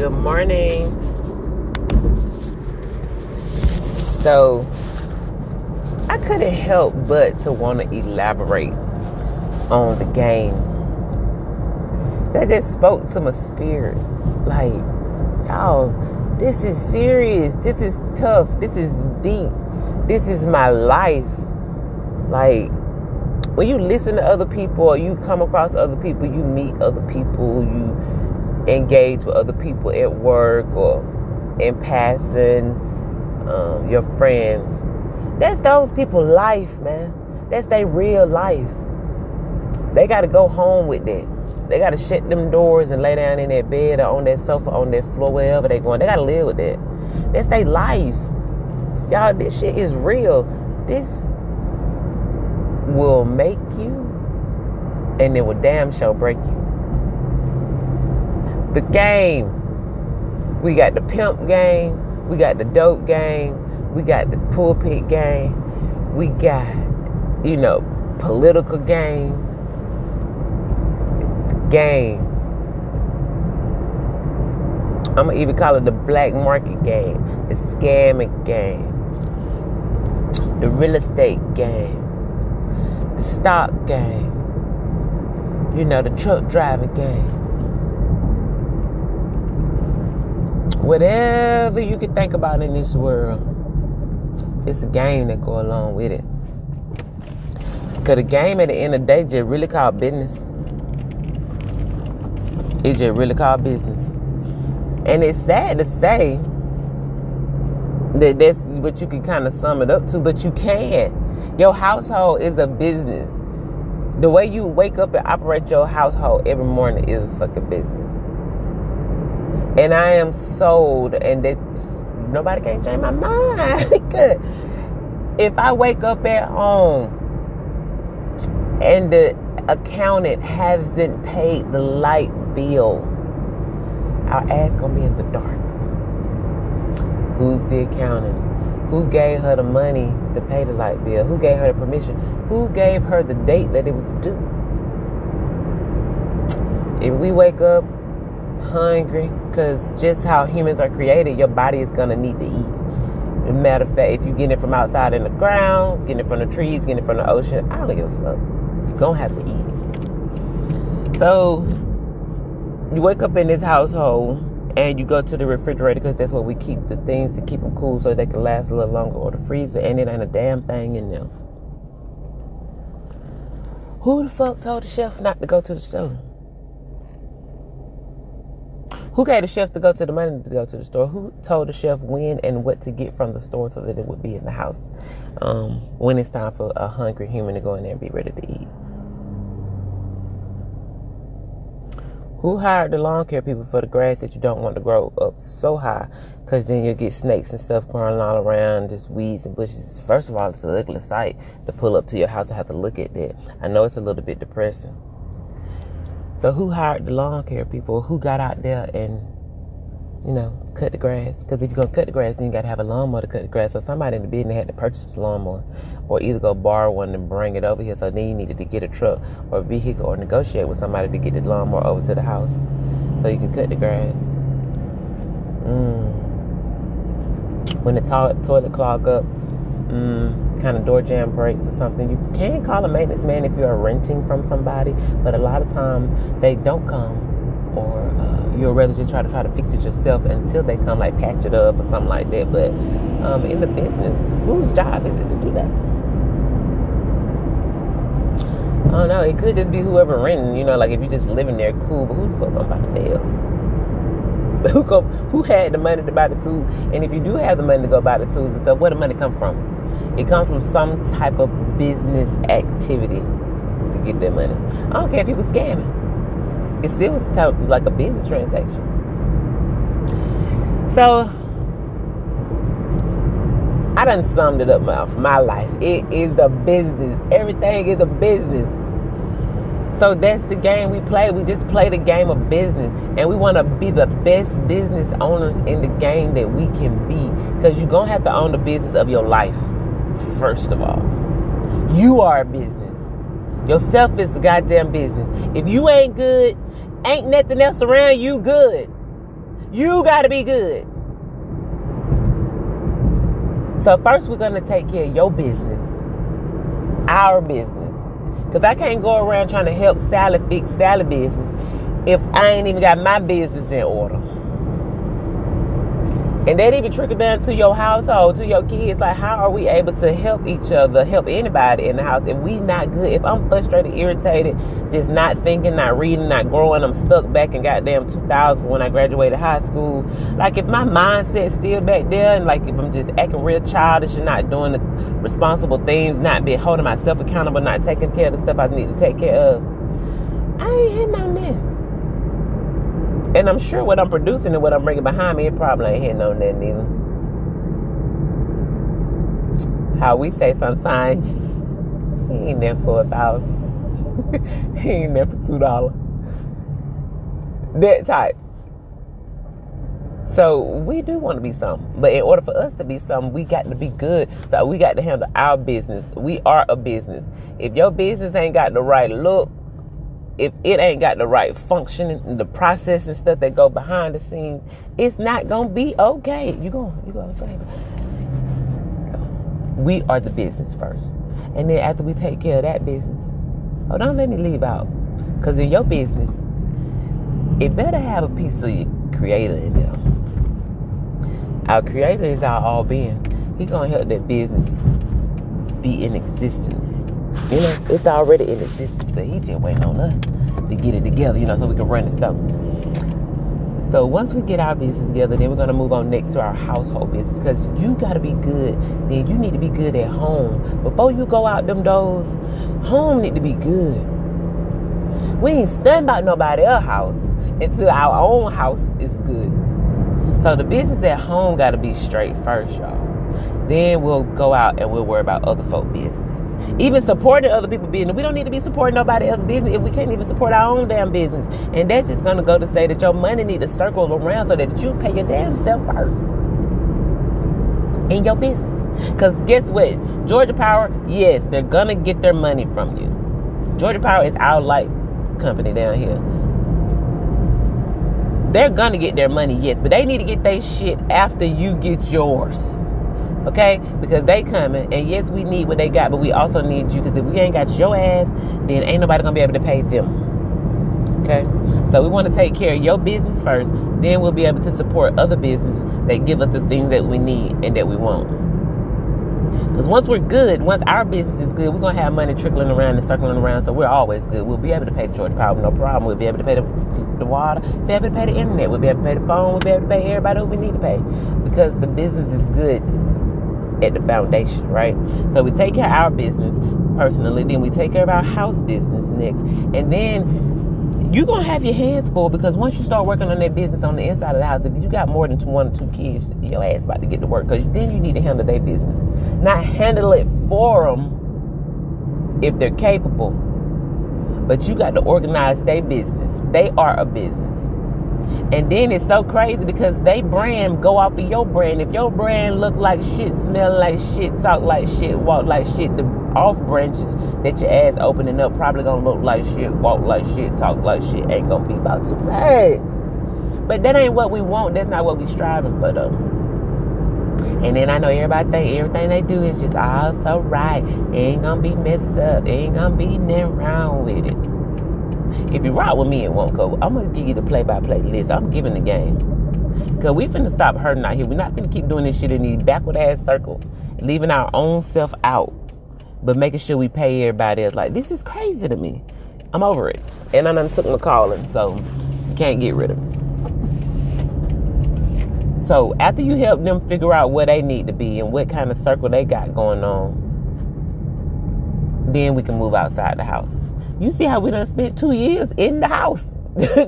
Good morning. So I couldn't help but to want to elaborate on the game. That just spoke to my spirit. Like, oh, this is serious. This is tough. This is deep. This is my life. Like, when you listen to other people or you come across other people, you meet other people, you engage with other people at work or in passing, your friends. That's those people's life, man. That's their real life. They got to go home with that. They got to shut them doors and lay down in that bed or on that sofa, on that floor, wherever they're going. They got to live with that. That's their life. Y'all, this shit is real. This will make you, and it will damn sure break you. The game. We got the pimp game. We got the dope game. We got the pulpit game. We got, you know, political games. The game. I'm going to even call it the black market game. The scamming game. The real estate game. The stock game. You know, the truck driving game. Whatever you can think about in this world, it's a game that go along with it. Because the game at the end of the day just really called business. It just really called business. And it's sad to say that that's what you can kind of sum it up to, but you can. Your household is a business. The way you wake up and operate your household every morning is a fucking business. And I am sold, and that nobody can change my mind. Good. If I wake up at home and the accountant hasn't paid the light bill, our ass gonna be in the dark. Who's the accountant? Who gave her the money to pay the light bill? Who gave her the permission? Who gave her the date that it was due? If we wake up hungry, because just how humans are created, your body is gonna need to eat. As a matter of fact, if you get it from outside in the ground, getting it from the trees, getting it from the ocean, I don't give a fuck. You're gonna have to eat. So you wake up in this household, and you go to the refrigerator because that's where we keep the things to keep them cool so they can last a little longer, or the freezer, and it ain't a damn thing in there. Who the fuck told the chef not to go to the store? Who gave the chef the go to the money to go to the store? Who told the chef when and what to get from the store so that it would be in the house when it's time for a hungry human to go in there and be ready to eat? Who hired the lawn care people for the grass that you don't want to grow up so high? Because then you'll get snakes and stuff growing all around, just weeds and bushes. First of all, it's an ugly sight to pull up to your house and have to look at that. I know it's a little bit depressing. So who hired the lawn care people? Who got out there and, you know, cut the grass? Because if you're going to cut the grass, then you got to have a lawnmower to cut the grass. So somebody in the business had to purchase the lawnmower, or either go borrow one and bring it over here. So then you needed to get a truck or a vehicle or negotiate with somebody to get the lawnmower over to the house so you could cut the grass. When the toilet clog up, kind of door jam breaks or something, you can call a maintenance man if you are renting from somebody, but a lot of times they don't come, or you'll rather just try to fix it yourself until they come, like patch it up or something like that. But in the business, whose job is it to do that? I don't know. It could just be whoever renting. You know, like if you just living there, cool. But who the fuck gonna buy the nails? Who had the money to buy the tools? And if you do have the money to go buy the tools and stuff, where the money come from? It comes from some type of business activity to get that money. I don't care if you were scamming. It still was like a business transaction. So I done summed it up for my life. It is a business. Everything is a business. So that's the game we play. We just play the game of business. And we want to be the best business owners in the game that we can be. Because you're going to have to own the business of your life, first of all. You are a business. Yourself is a goddamn business. If you ain't good, ain't nothing else around you good. You got to be good. So first we're going to take care of your business. Our business. Because I can't go around trying to help Sally fix Sally's business if I ain't even got my business in order. And that even trickle down to your household, to your kids. Like, how are we able to help each other, help anybody in the house if we not good? If I'm frustrated, irritated, just not thinking, not reading, not growing, I'm stuck back in goddamn 2000 when I graduated high school. Like, if my mindset's still back there, and like if I'm just acting real childish and not doing the responsible things, not being holding myself accountable, not taking care of the stuff I need to take care of, I ain't hitting on that. And I'm sure what I'm producing and what I'm bringing behind me, it probably ain't hitting on that neither. How we say sometimes, he ain't there for $1,000. He ain't there for $2. That type. So we do want to be something. But in order for us to be something, we got to be good. So we got to handle our business. We are a business. If your business ain't got the right look, if it ain't got the right functioning, the process and stuff that go behind the scenes, it's not gonna be okay. We are the business first, and then after we take care of that business, oh, don't let me leave out, because in your business, it better have a piece of your creator in there. Our creator is our all being. He gonna help that business be in existence. You know, it's already in existence, but he just waiting on us to get it together, you know, so we can run the stuff. So once we get our business together, then we're going to move on next to our household business, because you got to be good. Then you need to be good at home. Before you go out them doors, home need to be good. We ain't stunned about nobody else's house until our own house is good. So the business at home got to be straight first, y'all. Then we'll go out and we'll worry about other folk businesses. Even supporting other people's business. We don't need to be supporting nobody else's business if we can't even support our own damn business. And that's just going to go to say that your money need to circle around so that you pay your damn self first in your business. Because guess what? Georgia Power, yes, they're going to get their money from you. Georgia Power is our light company down here. They're going to get their money, yes, but they need to get their shit after you get yours. Okay, because they coming, and yes, we need what they got, but we also need you, because if we ain't got your ass, then ain't nobody gonna be able to pay them. Okay, so we want to take care of your business first, then we'll be able to support other businesses that give us the things that we need and that we want. Because once we're good, once our business is good, we're gonna have money trickling around and circling around, so we're always good. We'll be able to pay the Georgia Power, no problem. We'll be able to pay the water, we'll be able to pay the internet, we'll be able to pay the phone, we'll be able to pay everybody who we need to pay, because the business is good at the foundation, right? So we take care of our business personally, then we take care of our house business next, and then you're gonna have your hands full, because once you start working on that business on the inside of the house, if you got more than one or two kids, your ass about to get to work, because then you need to handle their business, not handle it for them if they're capable, but you got to organize their business. They are a business. And then it's so crazy, because they brand go off of your brand. If your brand look like shit, smell like shit, talk like shit, walk like shit, the off branches that your ass opening up probably gonna look like shit, walk like shit, talk like shit, ain't gonna be about too bad. But that ain't what we want. That's not what we striving for, though. And then I know everybody think everything they do is just all so right. It ain't gonna be messed up. It ain't gonna be nothing wrong with it. If you ride with me and won't go, I'm going to give you the play-by-play list. I'm giving the game. Because we finna stop hurting out here. We're not finna keep doing this shit in these backward-ass circles, leaving our own self out, but making sure we pay everybody else. Like, this is crazy to me. I'm over it. And I done took my calling, so you can't get rid of me. So after you help them figure out where they need to be and what kind of circle they got going on, then we can move outside the house. You see how we done spent 2 years in the house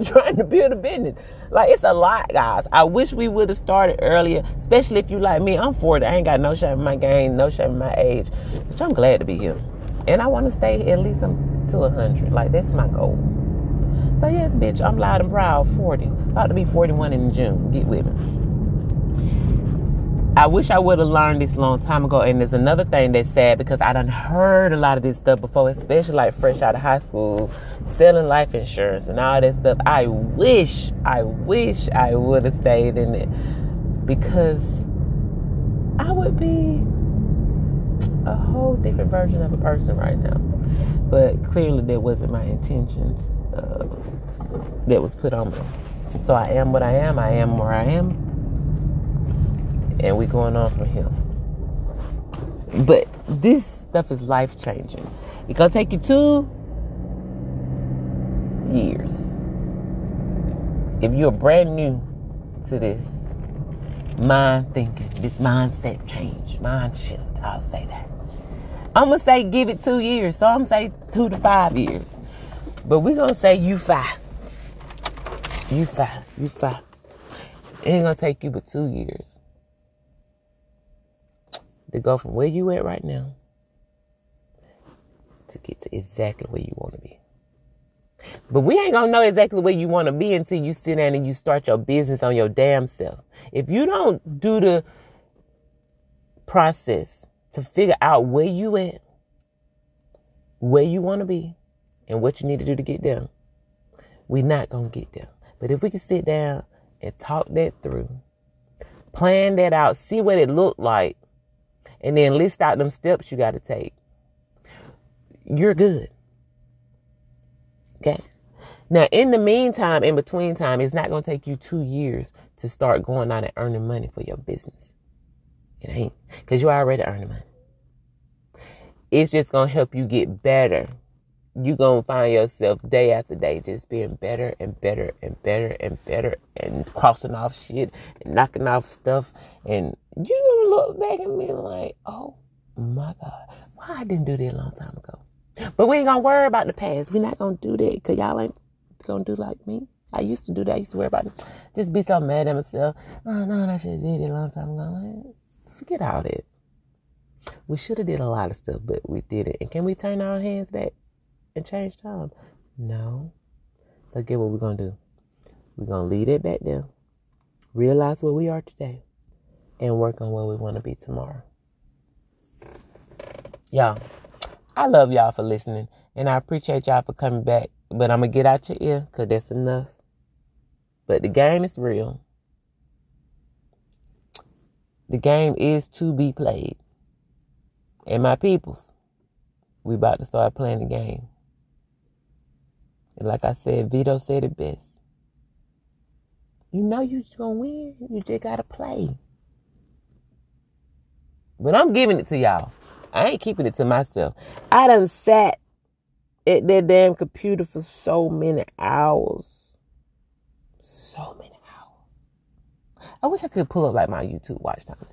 trying to build a business. Like, it's a lot, guys. I wish we would have started earlier, especially if you like me. I'm 40. I ain't got no shame in my game, no shame in my age. But I'm glad to be here. And I want to stay at least to 100. Like, that's my goal. So, yes, bitch, I'm loud and proud, 40. About to be 41 in June. Get with me. I wish I would have learned this a long time ago. And there's another thing that's sad, because I done heard a lot of this stuff before, especially like fresh out of high school, selling life insurance and all that stuff. I wish I would have stayed in it, because I would be a whole different version of a person right now. But clearly that wasn't my intentions that was put on me. So I am what I am where I am. And we're going on from here. But this stuff is life-changing. It's going to take you 2 years. If you're brand new to this mind thinking, this mindset change, mind shift, I'll say that. I'm going to say give it 2 years. So I'm going to say 2 to 5 years. But we're going to say you five. You five. You five. It ain't going to take you but 2 years to go from where you at right now to get to exactly where you want to be. But we ain't going to know exactly where you want to be until you sit down and you start your business on your damn self. If you don't do the process to figure out where you at, where you want to be, and what you need to do to get there, we're not going to get there. But if we can sit down and talk that through, plan that out, see what it looked like, and then list out them steps you got to take, you're good. Okay? Now, in the meantime, in between time, it's not going to take you 2 years to start going out and earning money for your business. It ain't. Because you're already earning money. It's just going to help you get better. You're going to find yourself day after day just being better and better and better and better and crossing off shit and knocking off stuff. And you're going to look back at me like, oh, my God, why I didn't do that a long time ago? But we ain't going to worry about the past. We're not going to do that, because y'all ain't going to do like me. I used to do that. I used to worry about it. Just be so mad at myself. Oh, no, I should have did it a long time ago. Like, forget all that. We should have did a lot of stuff, but we did it. And can we turn our hands back and change time? No. So get what we're going to do. We're going to leave it back there. Realize where we are today. And work on where we want to be tomorrow. Y'all, I love y'all for listening. And I appreciate y'all for coming back. But I'm going to get out your ear, because that's enough. But the game is real. The game is to be played. And my peoples, we about to start playing the game. And like I said, Vito said it best. You know you're going to win. You just got to play. But I'm giving it to y'all. I ain't keeping it to myself. I done sat at that damn computer for so many hours. So many hours. I wish I could pull up like my YouTube watch time.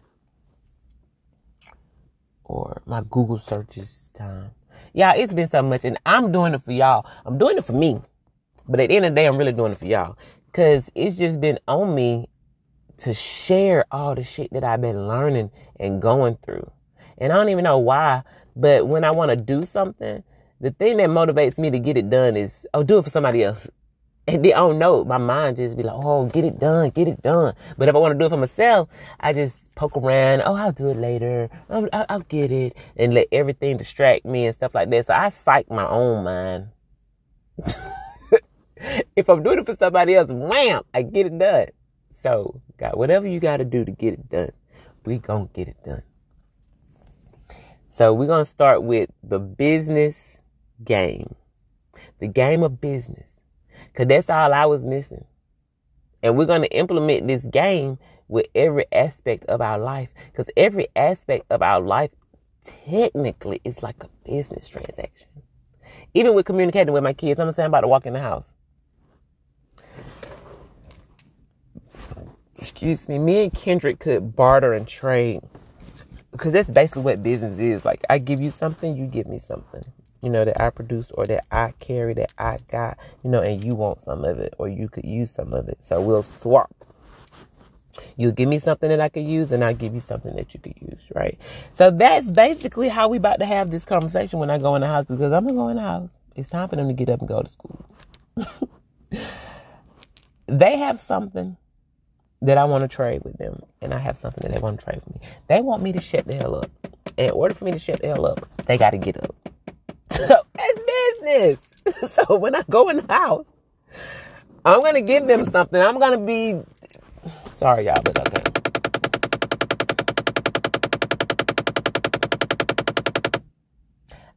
Or my Google searches time. Yeah, it's been so much. And I'm doing it for y'all. I'm doing it for me. But at the end of the day, I'm really doing it for y'all. Because it's just been on me to share all the shit that I've been learning and going through. And I don't even know why. But when I want to do something, the thing that motivates me to get it done is, oh, do it for somebody else. And they don't know. My mind just be like, oh, get it done. Get it done. But if I want to do it for myself, I just poke around. Oh, I'll do it later. I'll get it. And let everything distract me and stuff like that. So I psych my own mind. If I'm doing it for somebody else, wham, I get it done. So, God, whatever you got to do to get it done, we going to get it done. So we're going to start with the business game. The game of business. Because that's all I was missing. And we're going to implement this game with every aspect of our life. Because every aspect of our life technically is like a business transaction. Even with communicating with my kids. I'm saying I'm about to walk in the house. Excuse me. Me and Kendrick could barter and trade. Because that's basically what business is. Like, I give you something, you give me something. You know, that I produce or that I carry, that I got. You know, and you want some of it. Or you could use some of it. So we'll swap. You'll give me something that I could use, and I'll give you something that you could use, right? So that's basically how we about to have this conversation when I go in the house. Because I'm going to go in the house. It's time for them to get up and go to school. They have something. that I want to trade with them, and I have something that they want to trade with me. They want me to shut the hell up. In order for me to shut the hell up, they got to get up. So that's business. So when I go in the house, I'm going to give them something. I'm going to be... Sorry, y'all, but okay.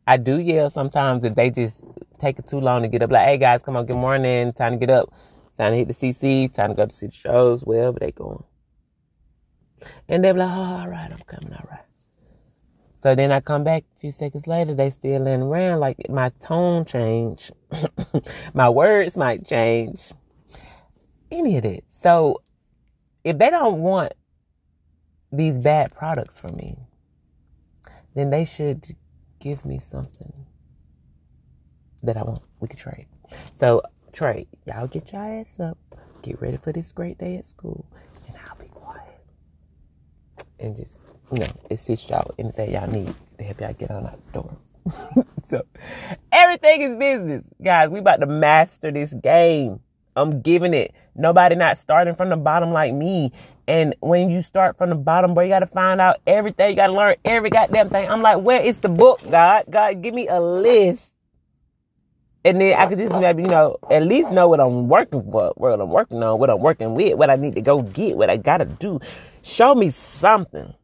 I do yell sometimes if they just take it too long to get up. Like, hey, guys, come on, good morning. Time to get up. Time to hit the CC. Time to go to see the shows, wherever they going. And they'll be like, oh, all right, I'm coming, all right. So then I come back a few seconds later, they still in around. Like, my tone change. My words might change. Any of it. So if they don't want these bad products from me, then they should give me something that I want. We could trade. So trade. Y'all get your ass up. Get ready for this great day at school. And I'll be quiet. And just... No, it's just y'all anything y'all need to help y'all get on out the door. So, everything is business. Guys, we about to master this game. I'm giving it. Nobody not starting from the bottom like me. And when you start from the bottom, boy, you got to find out everything. You got to learn every goddamn thing. I'm like, where is the book, God? God, give me a list. And then I could just, you know, at least know what I'm working for, what I'm working on, what I'm working with, what I need to go get, what I got to do. Show me something.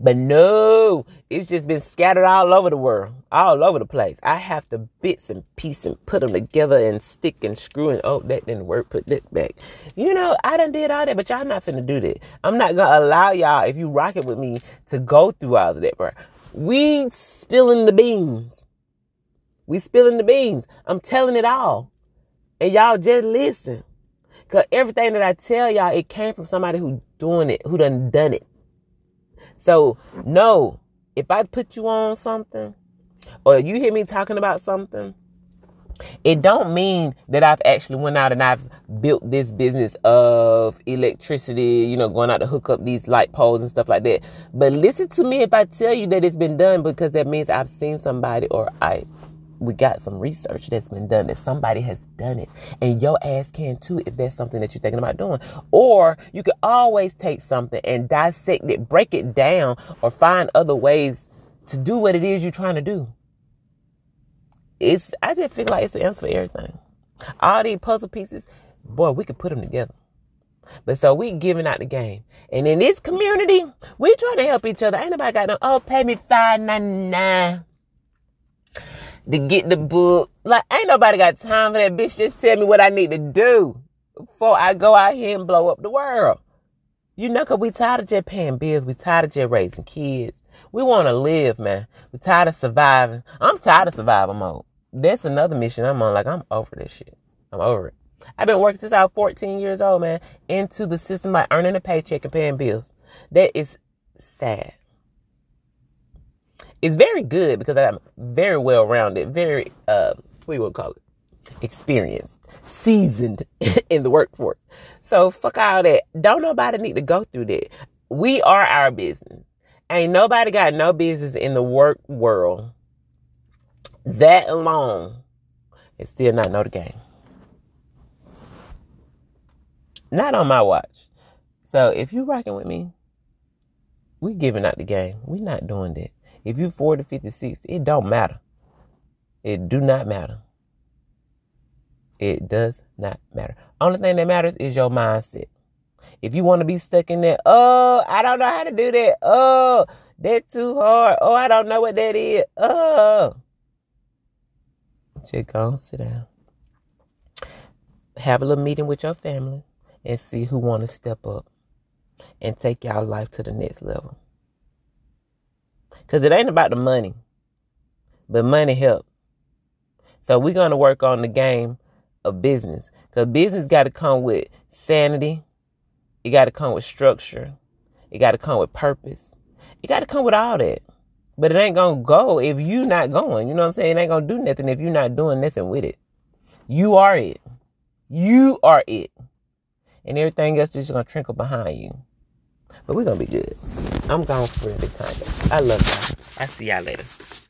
But no, it's just been scattered all over the world, all over the place. I have to bits and piece and put them together and stick and screw and, oh, that didn't work, put that back. You know, I done did all that, but y'all not finna do that. I'm not gonna allow y'all, if you rock it with me, to go through all of that, bro. We spilling the beans. We spilling the beans. I'm telling it all. And y'all just listen. Because everything that I tell y'all, it came from somebody who doing it, who done it. So, no, if I put you on something or you hear me talking about something, it don't mean that I've actually went out and I've built this business of electricity, you know, going out to hook up these light poles and stuff like that. But listen to me if I tell you that it's been done, because that means I've seen somebody or we got some research that's been done, that somebody has done it. And your ass can too if that's something that you're thinking about doing. Or you can always take something and dissect it, break it down, or find other ways to do what it is you're trying to do. I just feel like it's the answer for everything. All these puzzle pieces, boy, we could put them together. But so we giving out the game. And in this community, we trying to help each other. Ain't nobody got no, oh, pay me $5.99. to get the book. Like, ain't nobody got time for that, bitch. Just tell me what I need to do before I go out here and blow up the world. You know, because we tired of just paying bills. We tired of just raising kids. We want to live, man. We tired of surviving. I'm tired of survival mode. That's another mission I'm on. Like, I'm over this shit. I'm over it. I've been working since I was 14 years old, man, into the system by earning a paycheck and paying bills. That is sad. It's very good because I'm very well-rounded, very, what do you want to call it? Experienced, seasoned in the workforce. So fuck all that. Don't nobody need to go through that. We are our business. Ain't nobody got no business in the work world that long and still not know the game. Not on my watch. So if you rocking with me, we giving out the game. We not doing that. If you 40, 50, 60, it don't matter. It do not matter. It does not matter. Only thing that matters is your mindset. If you want to be stuck in there, oh, I don't know how to do that. Oh, that's too hard. Oh, I don't know what that is. Oh. Just go on, sit down. Have a little meeting with your family and see who want to step up and take y'all life to the next level. Because it ain't about the money. But money help. So we're going to work on the game of business. Because business got to come with sanity. It got to come with structure. It got to come with purpose. It got to come with all that. But it ain't going to go if you not going. You know what I'm saying? It ain't going to do nothing if you're not doing nothing with it. You are it. You are it. And everything else is just going to trickle behind you. But we're going to be good. I'm gone for the time. I love y'all. I see y'all later.